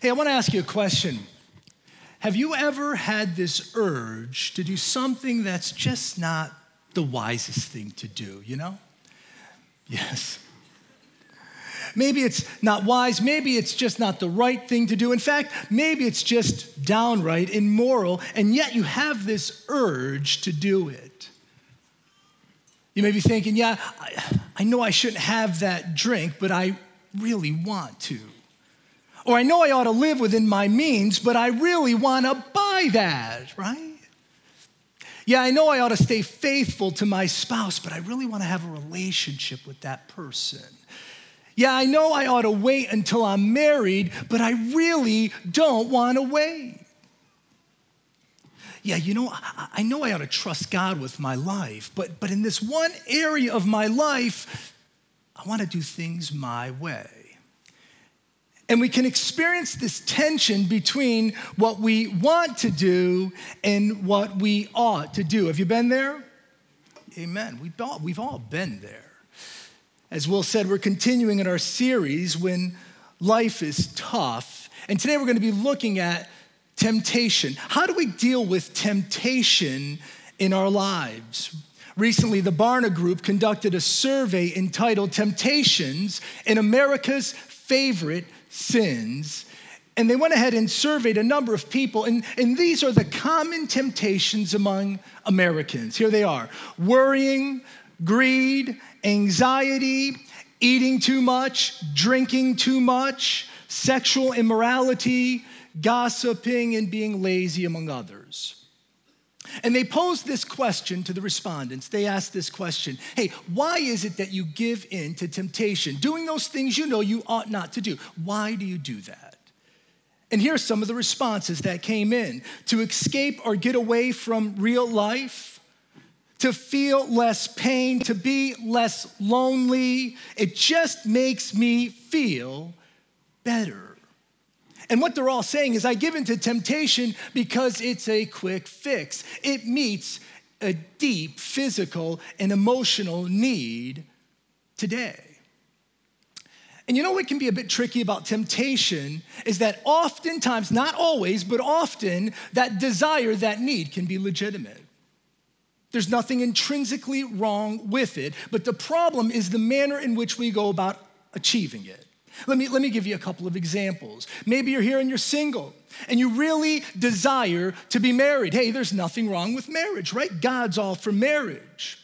Hey, I want to ask you a question. Have you ever had this urge to do something that's just not the wisest thing to do, you know? Yes. Maybe it's not wise. Maybe it's just not the right thing to do. In fact, maybe it's just downright immoral, and yet you have this urge to do it. You may be thinking, yeah, I know I shouldn't have that drink, but I really want to. Or I know I ought to live within my means, but I really want to buy that, right? Yeah, I know I ought to stay faithful to my spouse, but I really want to have a relationship with that person. Yeah, I know I ought to wait until I'm married, but I really don't want to wait. Yeah, you know, I know I ought to trust God with my life, but in this one area of my life, I want to do things my way. And we can experience this tension between what we want to do and what we ought to do. Have you been there? Amen. We've all been there. As Will said, we're continuing in our series, When Life is Tough. And today we're going to be looking at temptation. How do we deal with temptation in our lives? Recently, the Barna Group conducted a survey entitled Temptations in America's Favorite Sins, and they went ahead and surveyed a number of people, and these are the common temptations among Americans. Here they are: worrying, greed, anxiety, eating too much, drinking too much, sexual immorality, gossiping, and being lazy, among others. And they posed this question to the respondents. They asked this question: hey, why is it that you give in to temptation, doing those things you know you ought not to do? Why do you do that? And here's some of the responses that came in: to escape or get away from real life, to feel less pain, to be less lonely. It just makes me feel better. And what they're all saying is, I give in to temptation because it's a quick fix. It meets a deep physical and emotional need today. And you know what can be a bit tricky about temptation is that oftentimes, not always, but often, that desire, that need can be legitimate. There's nothing intrinsically wrong with it, but the problem is the manner in which we go about achieving it. Let me give you a couple of examples. Maybe you're here and you're single, and you really desire to be married. Hey, there's nothing wrong with marriage, right? God's all for marriage.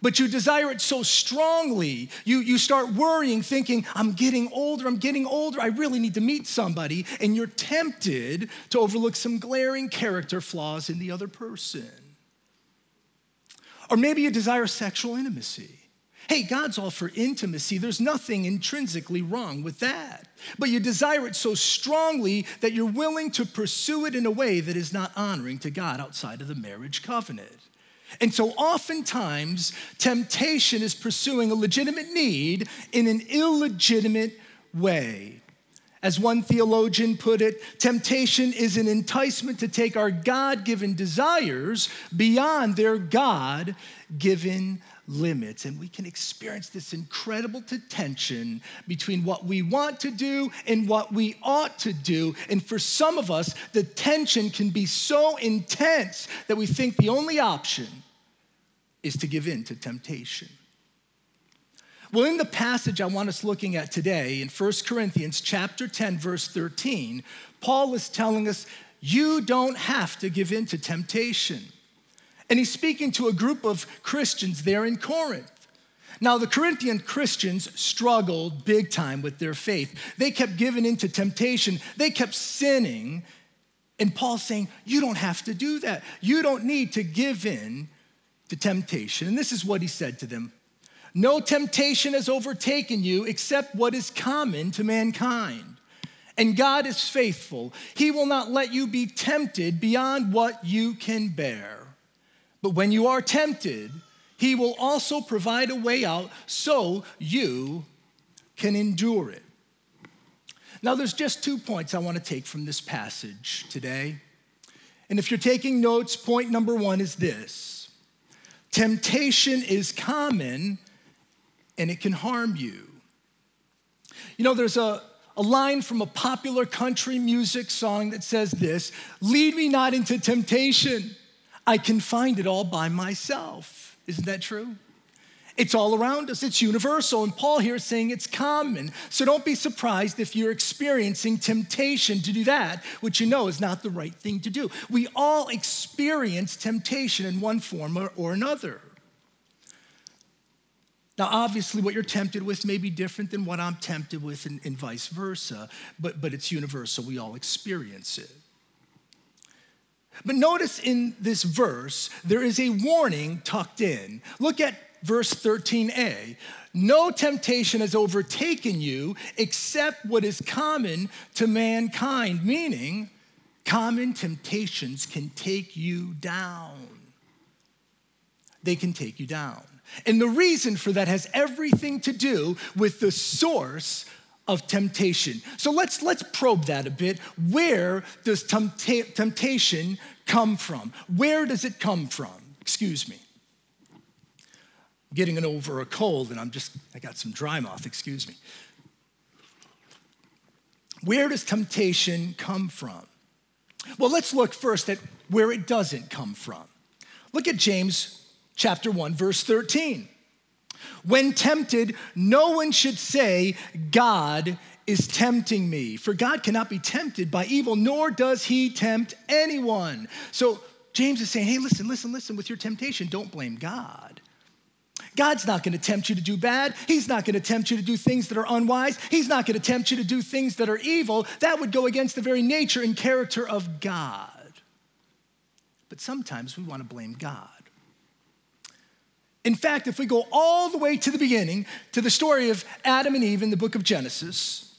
But you desire it so strongly, you start worrying, thinking, I'm getting older, I really need to meet somebody, and you're tempted to overlook some glaring character flaws in the other person. Or maybe you desire sexual intimacy. Hey, God's all for intimacy. There's nothing intrinsically wrong with that. But you desire it so strongly that you're willing to pursue it in a way that is not honoring to God outside of the marriage covenant. And so oftentimes, temptation is pursuing a legitimate need in an illegitimate way. As one theologian put it, temptation is an enticement to take our God-given desires beyond their God-given limits, and we can experience this incredible tension between what we want to do and what we ought to do. And for some of us, the tension can be so intense that we think the only option is to give in to temptation. Well, in the passage I want us looking at today, in 1 Corinthians chapter 10, verse 13, Paul is telling us, you don't have to give in to temptation. And he's speaking to a group of Christians there in Corinth. Now, the Corinthian Christians struggled big time with their faith. They kept giving in to temptation. They kept sinning. And Paul's saying, you don't have to do that. You don't need to give in to temptation. And this is what he said to them: no temptation has overtaken you except what is common to mankind. And God is faithful. He will not let you be tempted beyond what you can bear. But when you are tempted, he will also provide a way out so you can endure it. Now, there's just 2 points I want to take from this passage today. And if you're taking notes, point number 1 is this: temptation is common and it can harm you. You know, there's a a line from a popular country music song that says this: lead me not into temptation. I can find it all by myself. Isn't that true? It's all around us. It's universal. And Paul here is saying it's common. So don't be surprised if you're experiencing temptation to do that, which you know is not the right thing to do. We all experience temptation in one form or another. Now, obviously, what you're tempted with may be different than what I'm tempted with and vice versa, but it's universal. We all experience it. But notice in this verse, there is a warning tucked in. Look at verse 13a. No temptation has overtaken you except what is common to mankind, meaning common temptations can take you down. They can take you down. And the reason for that has everything to do with the source of temptation. So let's probe that a bit. Where does temptation come from? Where does it come from? Excuse me. I'm getting over a cold and I got some dry mouth, excuse me. Where does temptation come from? Well, let's look first at where it doesn't come from. Look at James Chapter 1, verse 13. When tempted, no one should say, God is tempting me. For God cannot be tempted by evil, nor does he tempt anyone. So James is saying, hey, listen. With your temptation, don't blame God. God's not going to tempt you to do bad. He's not going to tempt you to do things that are unwise. He's not going to tempt you to do things that are evil. That would go against the very nature and character of God. But sometimes we want to blame God. In fact, if we go all the way to the beginning, to the story of Adam and Eve in the book of Genesis,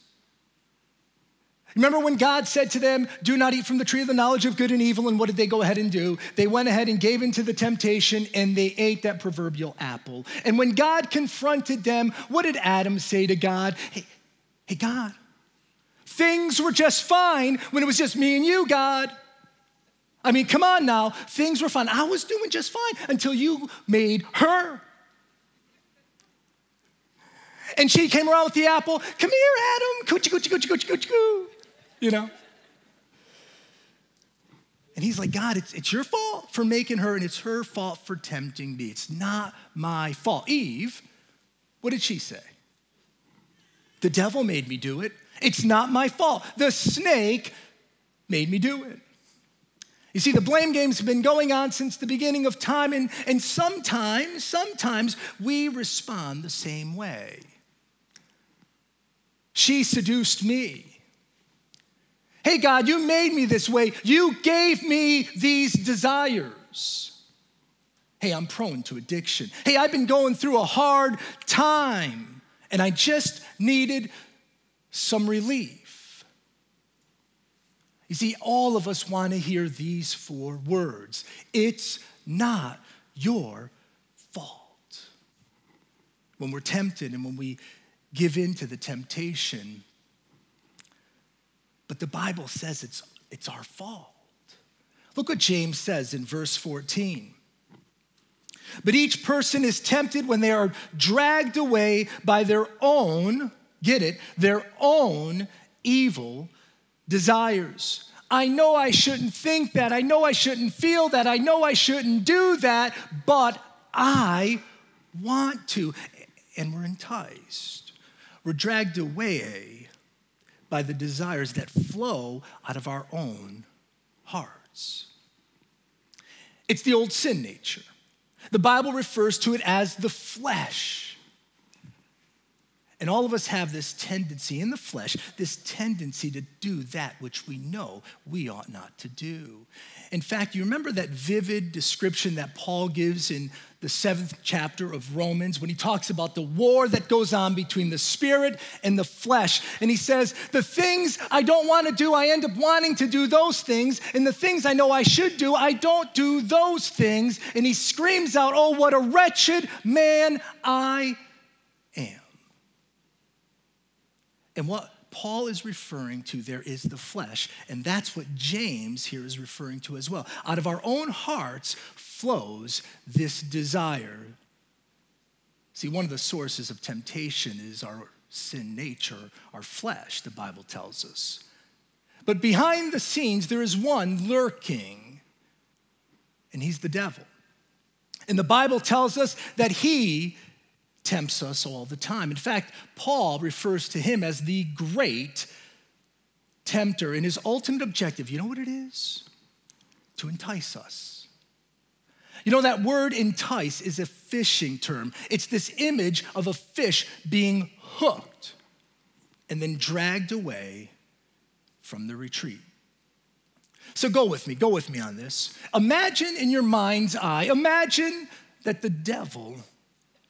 remember when God said to them, do not eat from the tree of the knowledge of good and evil, and what did they go ahead and do? They went ahead and gave into the temptation, and they ate that proverbial apple. And when God confronted them, what did Adam say to God? Hey, God, things were just fine when it was just me and you, God. I mean, come on now, things were fine. I was doing just fine until you made her. And she came around with the apple. Come here, Adam. Coochie, coochie, coochie, coochie, coochie, coo. You know? And he's like, God, it's your fault for making her, and it's her fault for tempting me. It's not my fault. Eve, what did she say? The devil made me do it. It's not my fault. The snake made me do it. You see, the blame game's been going on since the beginning of time, and sometimes we respond the same way. She seduced me. Hey, God, you made me this way. You gave me these desires. Hey, I'm prone to addiction. Hey, I've been going through a hard time, and I just needed some relief. You see, all of us want to hear these four words. It's not your fault. When we're tempted and when we give in to the temptation, but the Bible says it's our fault. Look what James says in verse 14. But each person is tempted when they are dragged away by their own, get it, their own evil desires. I know I shouldn't think that. I know I shouldn't feel that. I know I shouldn't do that, but I want to. And we're enticed. We're dragged away by the desires that flow out of our own hearts. It's the old sin nature. The Bible refers to it as the flesh. And all of us have this tendency in the flesh, this tendency to do that which we know we ought not to do. In fact, you remember that vivid description that Paul gives in the 7th chapter of Romans when he talks about the war that goes on between the spirit and the flesh. And he says, the things I don't want to do, I end up wanting to do those things. And the things I know I should do, I don't do those things. And he screams out, oh, what a wretched man I am. And what Paul is referring to there is the flesh, and that's what James here is referring to as well. Out of our own hearts flows this desire. See, one of the sources of temptation is our sin nature, our flesh, the Bible tells us. But behind the scenes, there is one lurking, and he's the devil. And the Bible tells us that he tempts us all the time. In fact, Paul refers to him as the great tempter, and his ultimate objective, you know what it is? To entice us. You know, that word entice is a fishing term. It's this image of a fish being hooked and then dragged away from the retreat. So go with me on this. Imagine in your mind's eye, imagine that the devil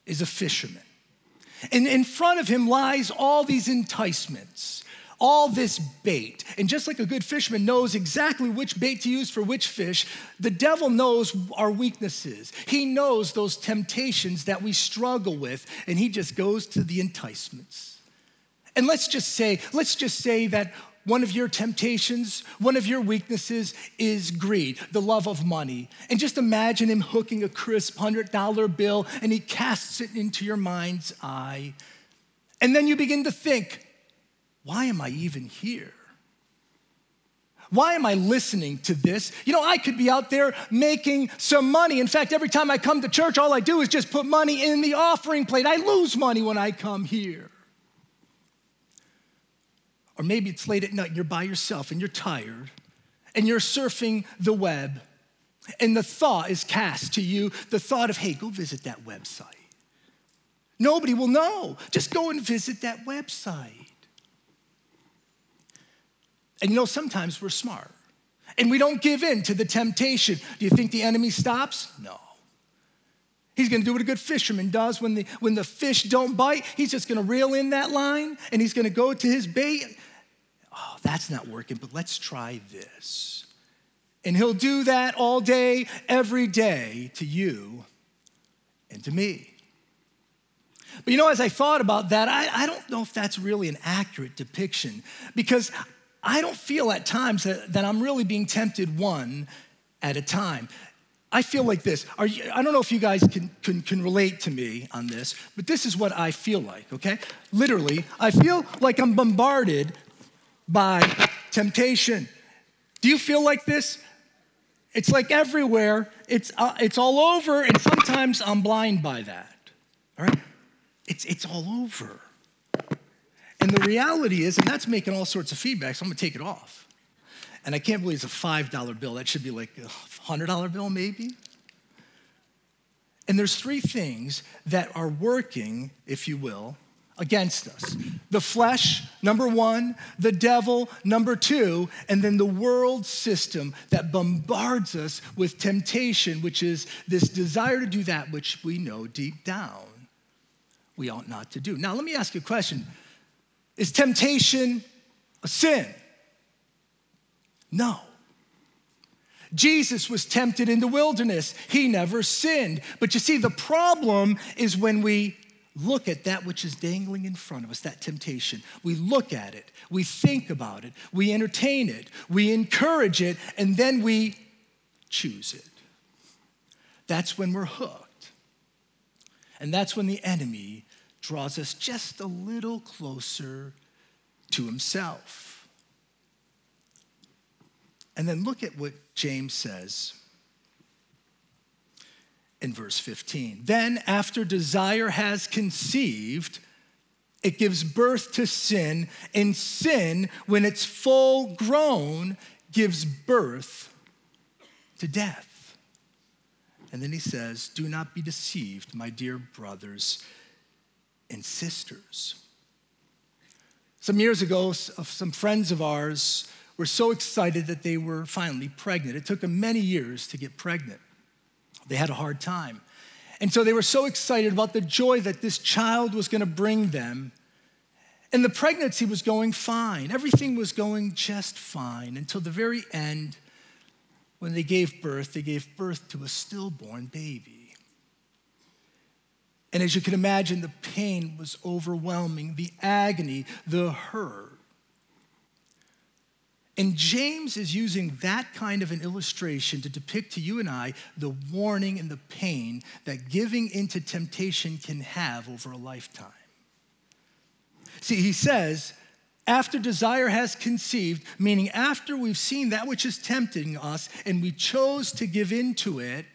is a fisherman. And in front of him lies all these enticements, all this bait. And just like a good fisherman knows exactly which bait to use for which fish, the devil knows our weaknesses. He knows those temptations that we struggle with, and he just goes to the enticements. And let's just say that one of your temptations, one of your weaknesses is greed, the love of money. And just imagine him hooking a crisp $100 bill and he casts it into your mind's eye. And then you begin to think, why am I even here? Why am I listening to this? You know, I could be out there making some money. In fact, every time I come to church, all I do is just put money in the offering plate. I lose money when I come here. Or maybe it's late at night and you're by yourself and you're tired and you're surfing the web and the thought is cast to you, the thought of, hey, go visit that website. Nobody will know. Just go and visit that website. And you know, sometimes we're smart and we don't give in to the temptation. Do you think the enemy stops? No. He's going to do what a good fisherman does when the fish don't bite. He's just going to reel in that line and he's going to go to his bait. Oh, that's not working, but let's try this. And he'll do that all day, every day to you and to me. But you know, as I thought about that, I don't know if that's really an accurate depiction because I don't feel at times that I'm really being tempted one at a time. I feel like this. I don't know if you guys can relate to me on this, but this is what I feel like, okay? Literally, I feel like I'm bombarded by temptation. Do you feel like this? It's like everywhere. It's all over, and sometimes I'm blind by that, all right? It's all over. And the reality is, and that's making all sorts of feedback, so I'm going to take it off. And I can't believe it's a $5 bill. That should be like a $100 bill maybe. And there's three things that are working, if you will, against us. The flesh, number one, the devil, number two, and then the world system that bombards us with temptation, which is this desire to do that which we know deep down we ought not to do. Now, let me ask you a question. Is temptation a sin? No. Jesus was tempted in the wilderness. He never sinned. But you see, the problem is when we look at that which is dangling in front of us, that temptation. We look at it. We think about it. We entertain it. We encourage it. And then we choose it. That's when we're hooked. And that's when the enemy draws us just a little closer to himself. And then look at what James says in verse 15. Then after desire has conceived, it gives birth to sin, and sin, when it's full grown, gives birth to death. And then he says, do not be deceived, my dear brothers and sisters. Some years ago, some friends of ours were so excited that they were finally pregnant. It took them many years to get pregnant. They had a hard time. And so they were so excited about the joy that this child was going to bring them. And the pregnancy was going fine. Everything was going just fine until the very end when they gave birth to a stillborn baby. And as you can imagine, the pain was overwhelming, the agony, the hurt. And James is using that kind of an illustration to depict to you and I the warning and the pain that giving into temptation can have over a lifetime. See, he says, after desire has conceived, meaning after we've seen that which is tempting us and we chose to give in to it,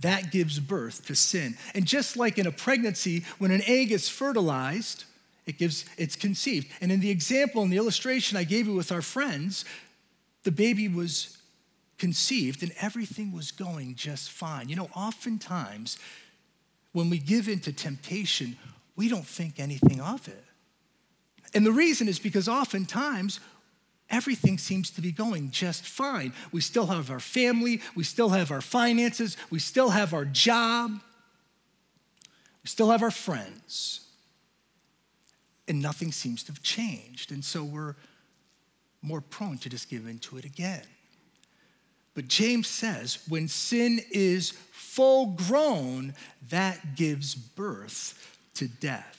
that gives birth to sin. And just like in a pregnancy, when an egg is fertilized, it's conceived. And in the example, in the illustration I gave you with our friends, the baby was conceived and everything was going just fine. You know, oftentimes when we give in to temptation, we don't think anything of it. And the reason is because oftentimes everything seems to be going just fine. We still have our family, we still have our finances, we still have our job, we still have our friends. And nothing seems to have changed. And so we're more prone to just give into it again. But James says, when sin is full grown, that gives birth to death.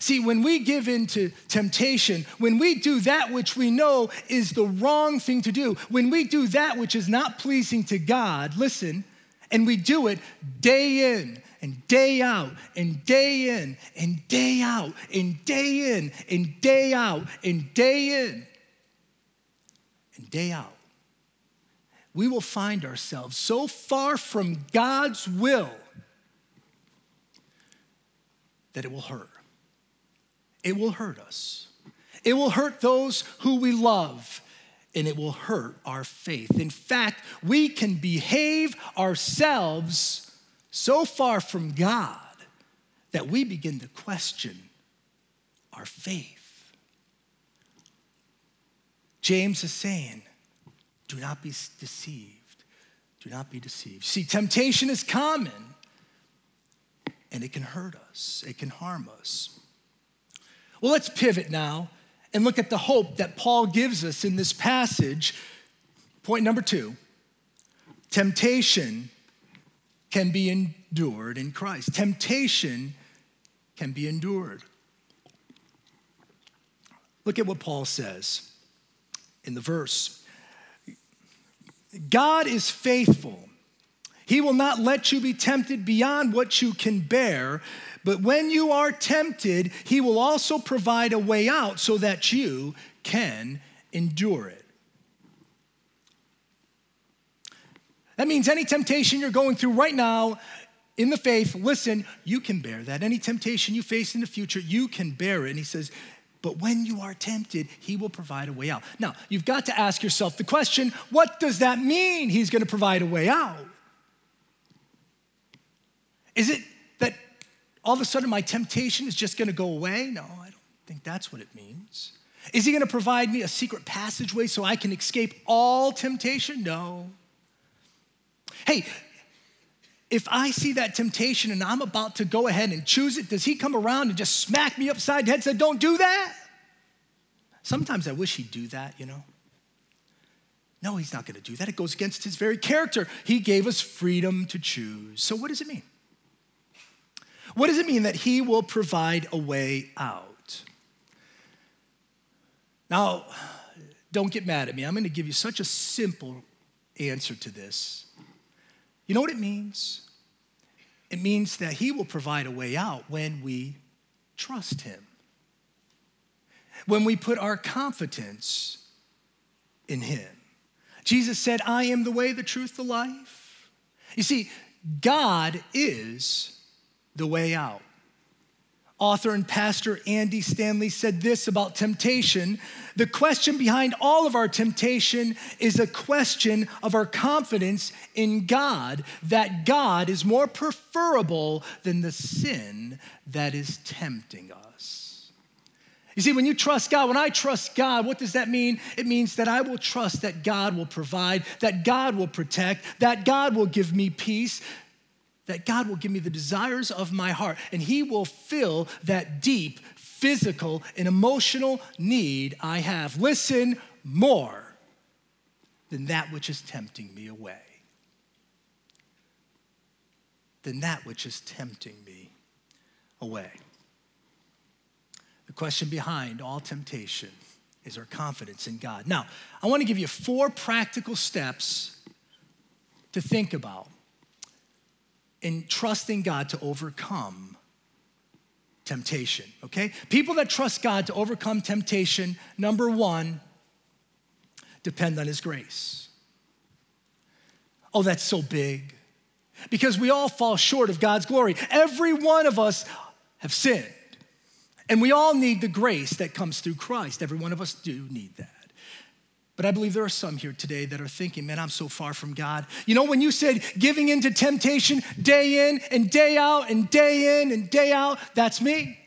See, when we give in to temptation, when we do that which we know is the wrong thing to do, when we do that which is not pleasing to God, listen, and we do it day in and day out and day in and day out and day in and day out and day in and day out, we will find ourselves so far from God's will that it will hurt. It will hurt us. It will hurt those who we love, and it will hurt our faith. In fact, we can behave ourselves so far from God that we begin to question our faith. James is saying, do not be deceived. Do not be deceived. See, temptation is common, and it can hurt us. It can harm us. Well, let's pivot now and look at the hope that Paul gives us in this passage. Point number 2, temptation can be endured in Christ. Temptation can be endured. Look at what Paul says in the verse. God is faithful. He will not let you be tempted beyond what you can bear, but when you are tempted, he will also provide a way out so that you can endure it. That means any temptation you're going through right now in the faith, listen, you can bear that. Any temptation you face in the future, you can bear it. And he says, but when you are tempted, he will provide a way out. Now, you've got to ask yourself the question, what does that mean he's going to provide a way out? Is it that all of a sudden my temptation is just going to go away? No, I don't think that's what it means. Is he going to provide me a secret passageway so I can escape all temptation? No. Hey, if I see that temptation and I'm about to go ahead and choose it, does he come around and just smack me upside the head and say, don't do that? Sometimes I wish he'd do that, you know. No, he's not going to do that. It goes against his very character. He gave us freedom to choose. So what does it mean? What does it mean that he will provide a way out? Now, don't get mad at me. I'm going to give you such a simple answer to this. You know what it means? It means that he will provide a way out when we trust him, when we put our confidence in him. Jesus said, I am the way, the truth, the life. You see, God is the way out. Author and pastor Andy Stanley said this about temptation. The question behind all of our temptation is a question of our confidence in God, that God is more preferable than the sin that is tempting us. You see, when you trust God, when I trust God, what does that mean? It means that I will trust that God will provide, that God will protect, that God will give me peace, that God will give me the desires of my heart, and he will fill that deep physical and emotional need I have. Listen, more than that which is tempting me away. Than that which is tempting me away. The question behind all temptation is our confidence in God. Now, I want to give you 4 practical steps to think about in trusting God to overcome temptation, okay? People that trust God to overcome temptation, number one, depend on his grace. Oh, that's so big. Because we all fall short of God's glory. Every one of us have sinned. And we all need the grace that comes through Christ. Every one of us do need that. But I believe there are some here today that are thinking, man, I'm so far from God. You know, when you said giving into temptation day in and day out and day in and day out, that's me.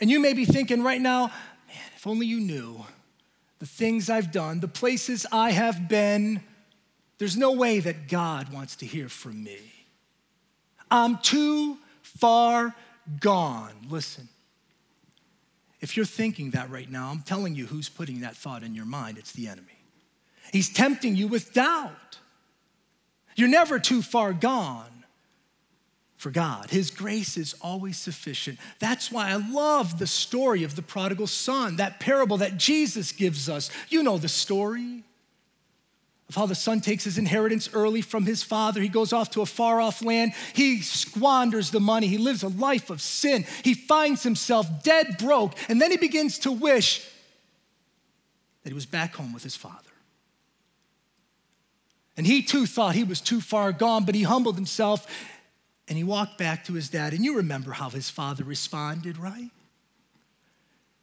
And you may be thinking right now, man, if only you knew the things I've done, the places I have been, there's no way that God wants to hear from me. I'm too far gone. Listen. If you're thinking that right now, I'm telling you who's putting that thought in your mind. It's the enemy. He's tempting you with doubt. You're never too far gone for God. His grace is always sufficient. That's why I love the story of the prodigal son, that parable that Jesus gives us. You know the story of how the son takes his inheritance early from his father. He goes off to a far-off land. He squanders the money. He lives a life of sin. He finds himself dead broke, and then he begins to wish that he was back home with his father. And he too thought he was too far gone, but he humbled himself, and he walked back to his dad. And you remember how his father responded, right?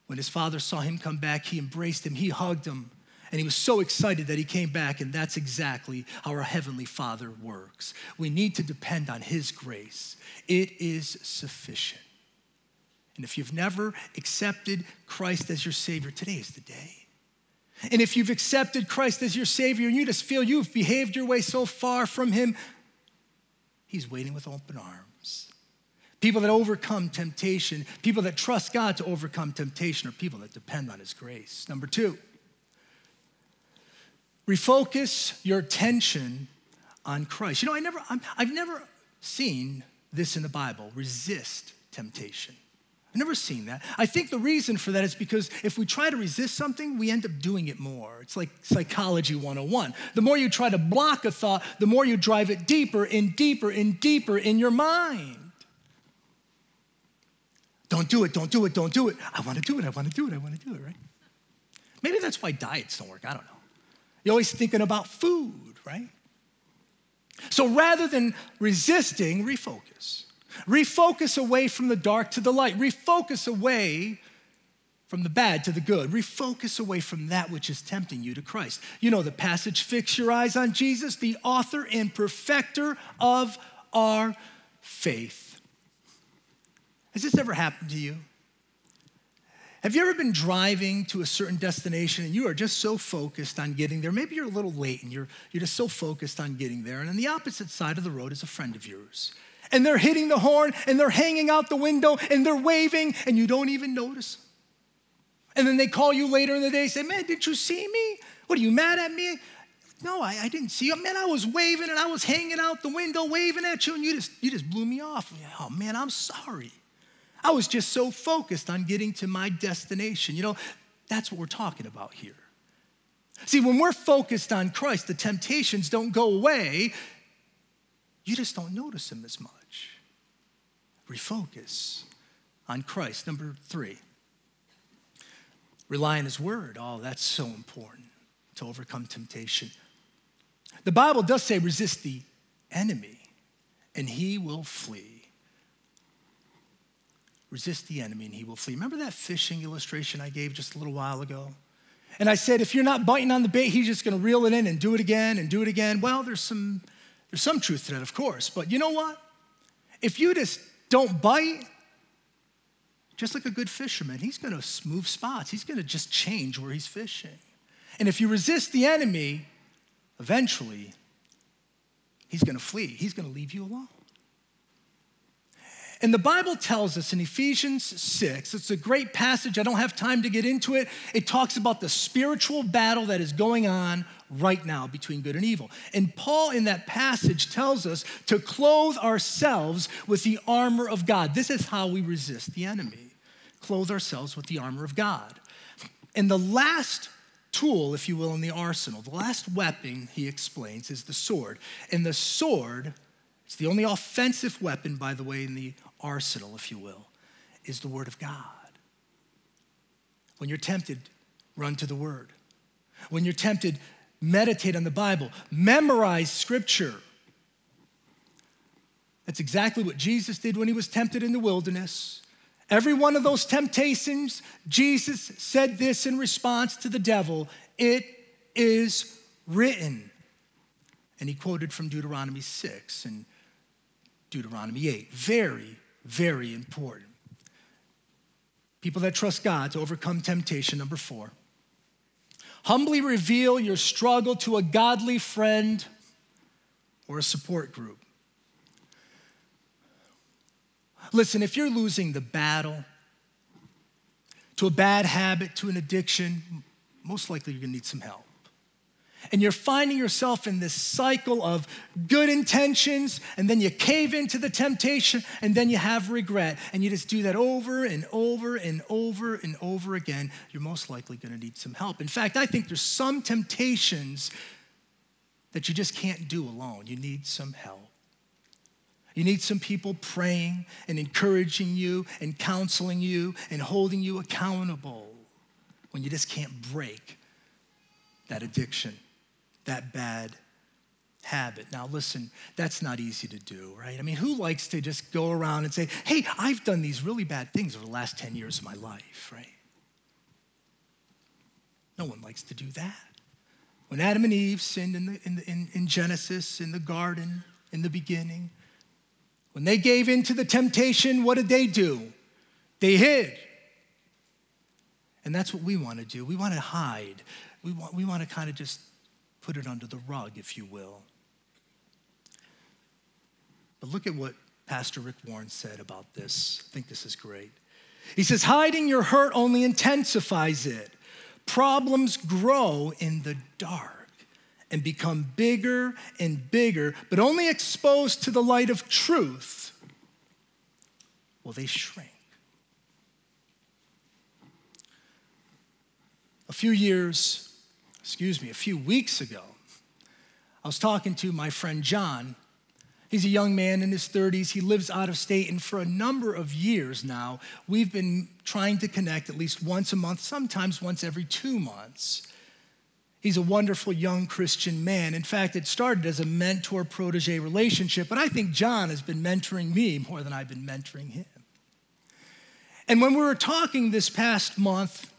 When his father saw him come back, he embraced him, he hugged him, and he was so excited that he came back, and that's exactly how our Heavenly Father works. We need to depend on his grace. It is sufficient. And if you've never accepted Christ as your Savior, today is the day. And if you've accepted Christ as your Savior and you just feel you've behaved your way so far from him, he's waiting with open arms. People that overcome temptation, people that trust God to overcome temptation, are people that depend on his grace. Number two, refocus your attention on Christ. You know, I've never seen this in the Bible, resist temptation. I've never seen that. I think the reason for that is because if we try to resist something, we end up doing it more. It's like psychology 101. The more you try to block a thought, the more you drive it deeper and deeper and deeper in your mind. Don't do it, don't do it, don't do it. I want to do it, I want to do it, I want to do it, right? Maybe that's why diets don't work, I don't know. You're always thinking about food, right? So rather than resisting, refocus. Refocus away from the dark to the light. Refocus away from the bad to the good. Refocus away from that which is tempting you to Christ. You know the passage, fix your eyes on Jesus, the author and perfecter of our faith. Has this ever happened to you? Have you ever been driving to a certain destination and you are just so focused on getting there? Maybe you're a little late and you're just so focused on getting there. And on the opposite side of the road is a friend of yours. And they're hitting the horn and they're hanging out the window and they're waving and you don't even notice. And then they call you later in the day and say, man, didn't you see me? What, are you mad at me? No, I didn't see you. Man, I was waving and I was hanging out the window waving at you and you just blew me off. Oh, man, I'm sorry. I was just so focused on getting to my destination. You know, that's what we're talking about here. See, when we're focused on Christ, the temptations don't go away. You just don't notice them as much. Refocus on Christ. Number three, rely on his word. Oh, that's so important to overcome temptation. The Bible does say resist the enemy and he will flee. Resist the enemy and he will flee. Remember that fishing illustration I gave just a little while ago? And I said, if you're not biting on the bait, he's just going to reel it in and do it again and do it again. Well, there's some truth to that, of course. But you know what? If you just don't bite, just like a good fisherman, he's going to move spots. He's going to just change where he's fishing. And if you resist the enemy, eventually he's going to flee. He's going to leave you alone. And the Bible tells us in Ephesians 6, it's a great passage, I don't have time to get into it. It talks about the spiritual battle that is going on right now between good and evil. And Paul in that passage tells us to clothe ourselves with the armor of God. This is how we resist the enemy. Clothe ourselves with the armor of God. And the last tool, if you will, in the arsenal, the last weapon, he explains, is the sword. And the sword It's the only offensive weapon, by the way, in the arsenal, if you will, is the word of God. When you're tempted, run to the word. When you're tempted, meditate on the Bible. Memorize scripture. That's exactly what Jesus did when he was tempted in the wilderness. Every one of those temptations, Jesus said this in response to the devil, "It is written." And he quoted from Deuteronomy 6 and Deuteronomy 8. Very, very important. People that trust God to overcome temptation, number 4. Humbly reveal your struggle to a godly friend or a support group. Listen, if you're losing the battle to a bad habit, to an addiction, most likely you're gonna need some help. And you're finding yourself in this cycle of good intentions, and then you cave into the temptation, and then you have regret, and you just do that over and over and over and over again. You're most likely gonna need some help. In fact, I think there's some temptations that you just can't do alone. You need some help. You need some people praying and encouraging you and counseling you and holding you accountable when you just can't break that addiction, that bad habit. Now listen, that's not easy to do, right? I mean, who likes to just go around and say, hey, I've done these really bad things over the last 10 years of my life, right? No one likes to do that. When Adam and Eve sinned in Genesis, in the garden, in the beginning, when they gave in to the temptation, what did they do? They hid. And that's what we want to do. We want to hide. We want to kind of just put it under the rug, if you will. But look at what Pastor Rick Warren said about this. I think this is great. He says, hiding your hurt only intensifies it. Problems grow in the dark and become bigger and bigger, but only exposed to the light of truth, will they shrink. A few weeks ago, I was talking to my friend John. He's a young man in his 30s. He lives out of state, and for a number of years now, we've been trying to connect at least once a month, sometimes once every 2 months. He's a wonderful young Christian man. In fact, it started as a mentor-protege relationship, but I think John has been mentoring me more than I've been mentoring him. And when we were talking this past month,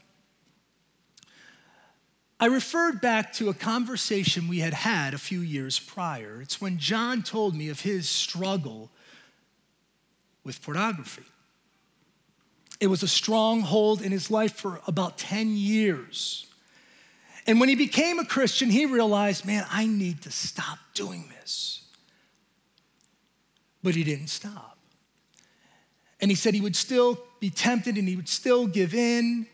I referred back to a conversation we had had a few years prior. It's when John told me of his struggle with pornography. It was a stronghold in his life for about 10 years. And when he became a Christian, he realized, man, I need to stop doing this. But he didn't stop. And he said he would still be tempted and he would still give in.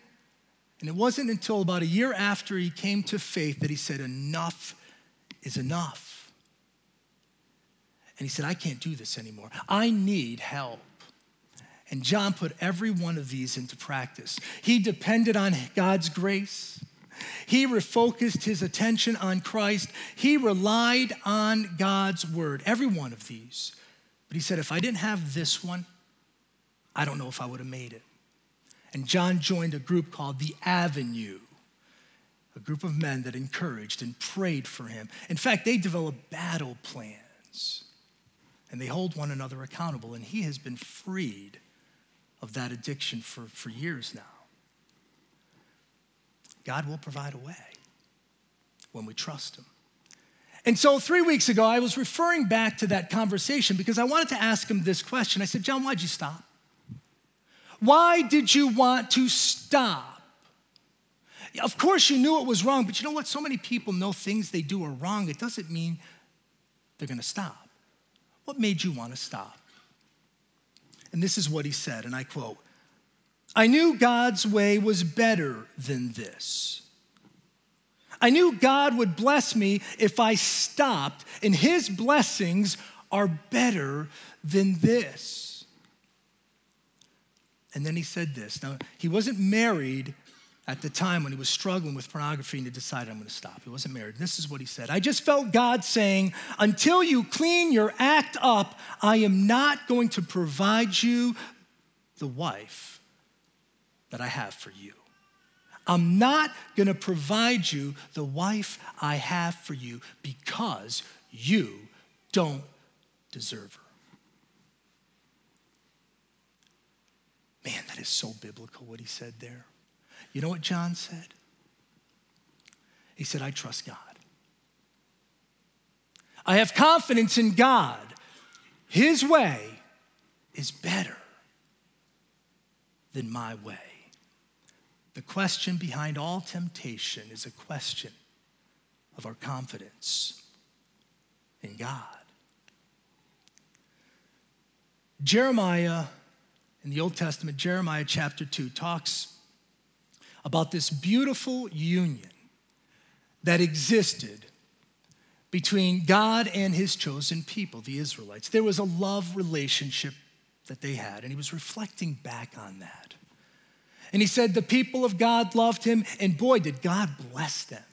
And it wasn't until about a year after he came to faith that he said, enough is enough. And he said, I can't do this anymore. I need help. And John put every one of these into practice. He depended on God's grace. He refocused his attention on Christ. He relied on God's word, every one of these. But he said, if I didn't have this one, I don't know if I would have made it. And John joined a group called the Avenue, a group of men that encouraged and prayed for him. In fact, they developed battle plans, and they hold one another accountable. And he has been freed of that addiction for years now. God will provide a way when we trust him. And so 3 weeks ago, I was referring back to that conversation because I wanted to ask him this question. I said, John, why'd you stop? Why did you want to stop? Of course you knew it was wrong, but you know what? So many people know things they do are wrong. It doesn't mean they're gonna stop. What made you want to stop? And this is what he said, and I quote, I knew God's way was better than this. I knew God would bless me if I stopped, and his blessings are better than this. And then he said this. Now, he wasn't married at the time when he was struggling with pornography and he decided, I'm going to stop. He wasn't married. This is what he said. I just felt God saying, until you clean your act up, I am not going to provide you the wife that I have for you. I'm not going to provide you the wife I have for you because you don't deserve her. Man, that is so biblical what he said there. You know what John said? He said, I trust God. I have confidence in God. His way is better than my way. The question behind all temptation is a question of our confidence in God. Jeremiah, in the Old Testament, Jeremiah chapter 2 talks about this beautiful union that existed between God and his chosen people, the Israelites. There was a love relationship that they had, and he was reflecting back on that. And he said the people of God loved him, and boy, did God bless them.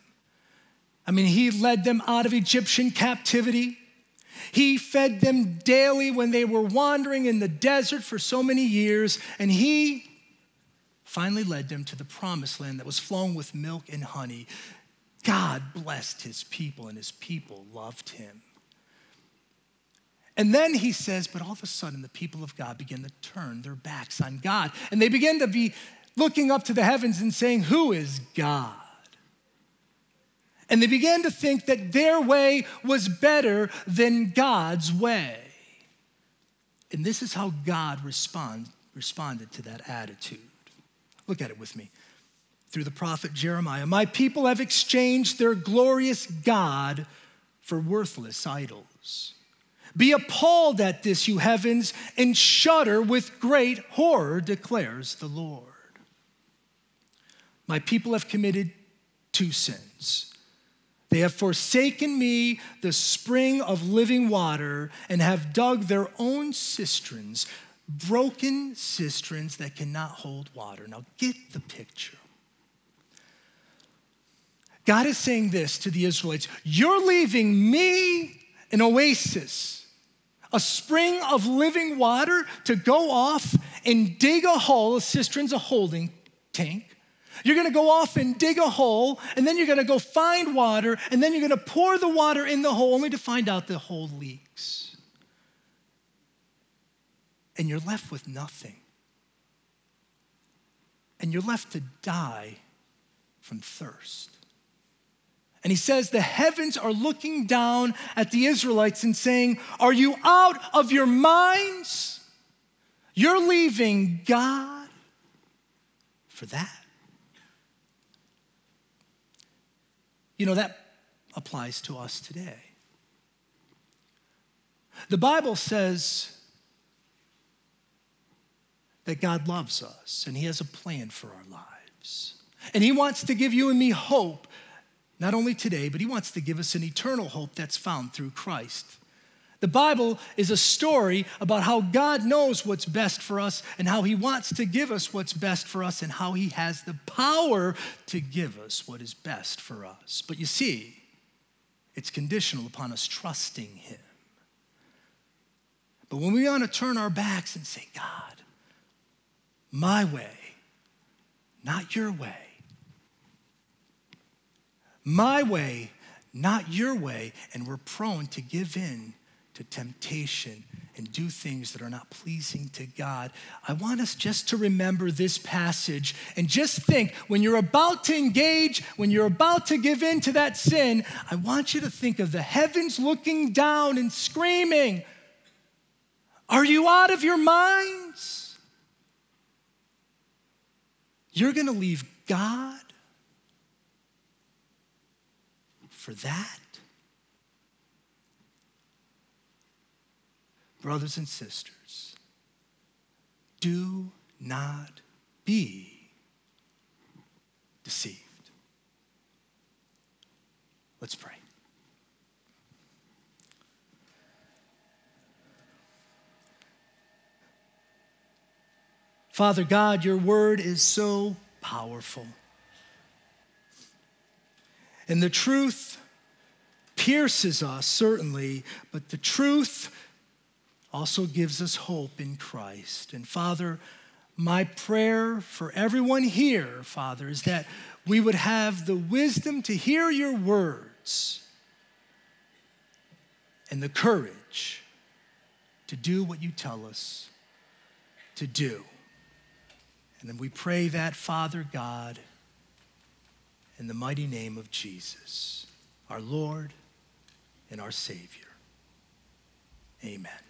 I mean, he led them out of Egyptian captivity. He fed them daily when they were wandering in the desert for so many years, and he finally led them to the promised land that was flowing with milk and honey. God blessed his people, and his people loved him. And then he says, but all of a sudden, the people of God begin to turn their backs on God, and they begin to be looking up to the heavens and saying, who is God? And they began to think that their way was better than God's way. And this is how God responded to that attitude. Look at it with me. Through the prophet Jeremiah, my people have exchanged their glorious God for worthless idols. Be appalled at this, you heavens, and shudder with great horror, declares the Lord. My people have committed two sins. They have forsaken me, the spring of living water, and have dug their own cisterns, broken cisterns that cannot hold water. Now get the picture. God is saying this to the Israelites. You're leaving me an oasis, a spring of living water, to go off and dig a hole. A cistern's a holding tank. You're going to go off and dig a hole, and then you're going to go find water, and then you're going to pour the water in the hole only to find out the hole leaks. And you're left with nothing. And you're left to die from thirst. And he says the heavens are looking down at the Israelites and saying, are you out of your minds? You're leaving God for that. You know, that applies to us today. The Bible says that God loves us and he has a plan for our lives. And he wants to give you and me hope, not only today, but he wants to give us an eternal hope that's found through Christ. The Bible is a story about how God knows what's best for us and how he wants to give us what's best for us and how he has the power to give us what is best for us. But you see, it's conditional upon us trusting him. But when we want to turn our backs and say, God, my way, not your way. My way, not your way. And we're prone to give in to temptation and do things that are not pleasing to God. I want us just to remember this passage and just think, when you're about to engage, when you're about to give in to that sin, I want you to think of the heavens looking down and screaming, are you out of your minds? You're going to leave God for that? Brothers and sisters, do not be deceived. Let's pray. Father God, your word is so powerful. And the truth pierces us, certainly, but the truth also gives us hope in Christ. And Father, my prayer for everyone here, Father, is that we would have the wisdom to hear your words and the courage to do what you tell us to do. And then we pray that, Father God, in the mighty name of Jesus, our Lord and our Savior. Amen.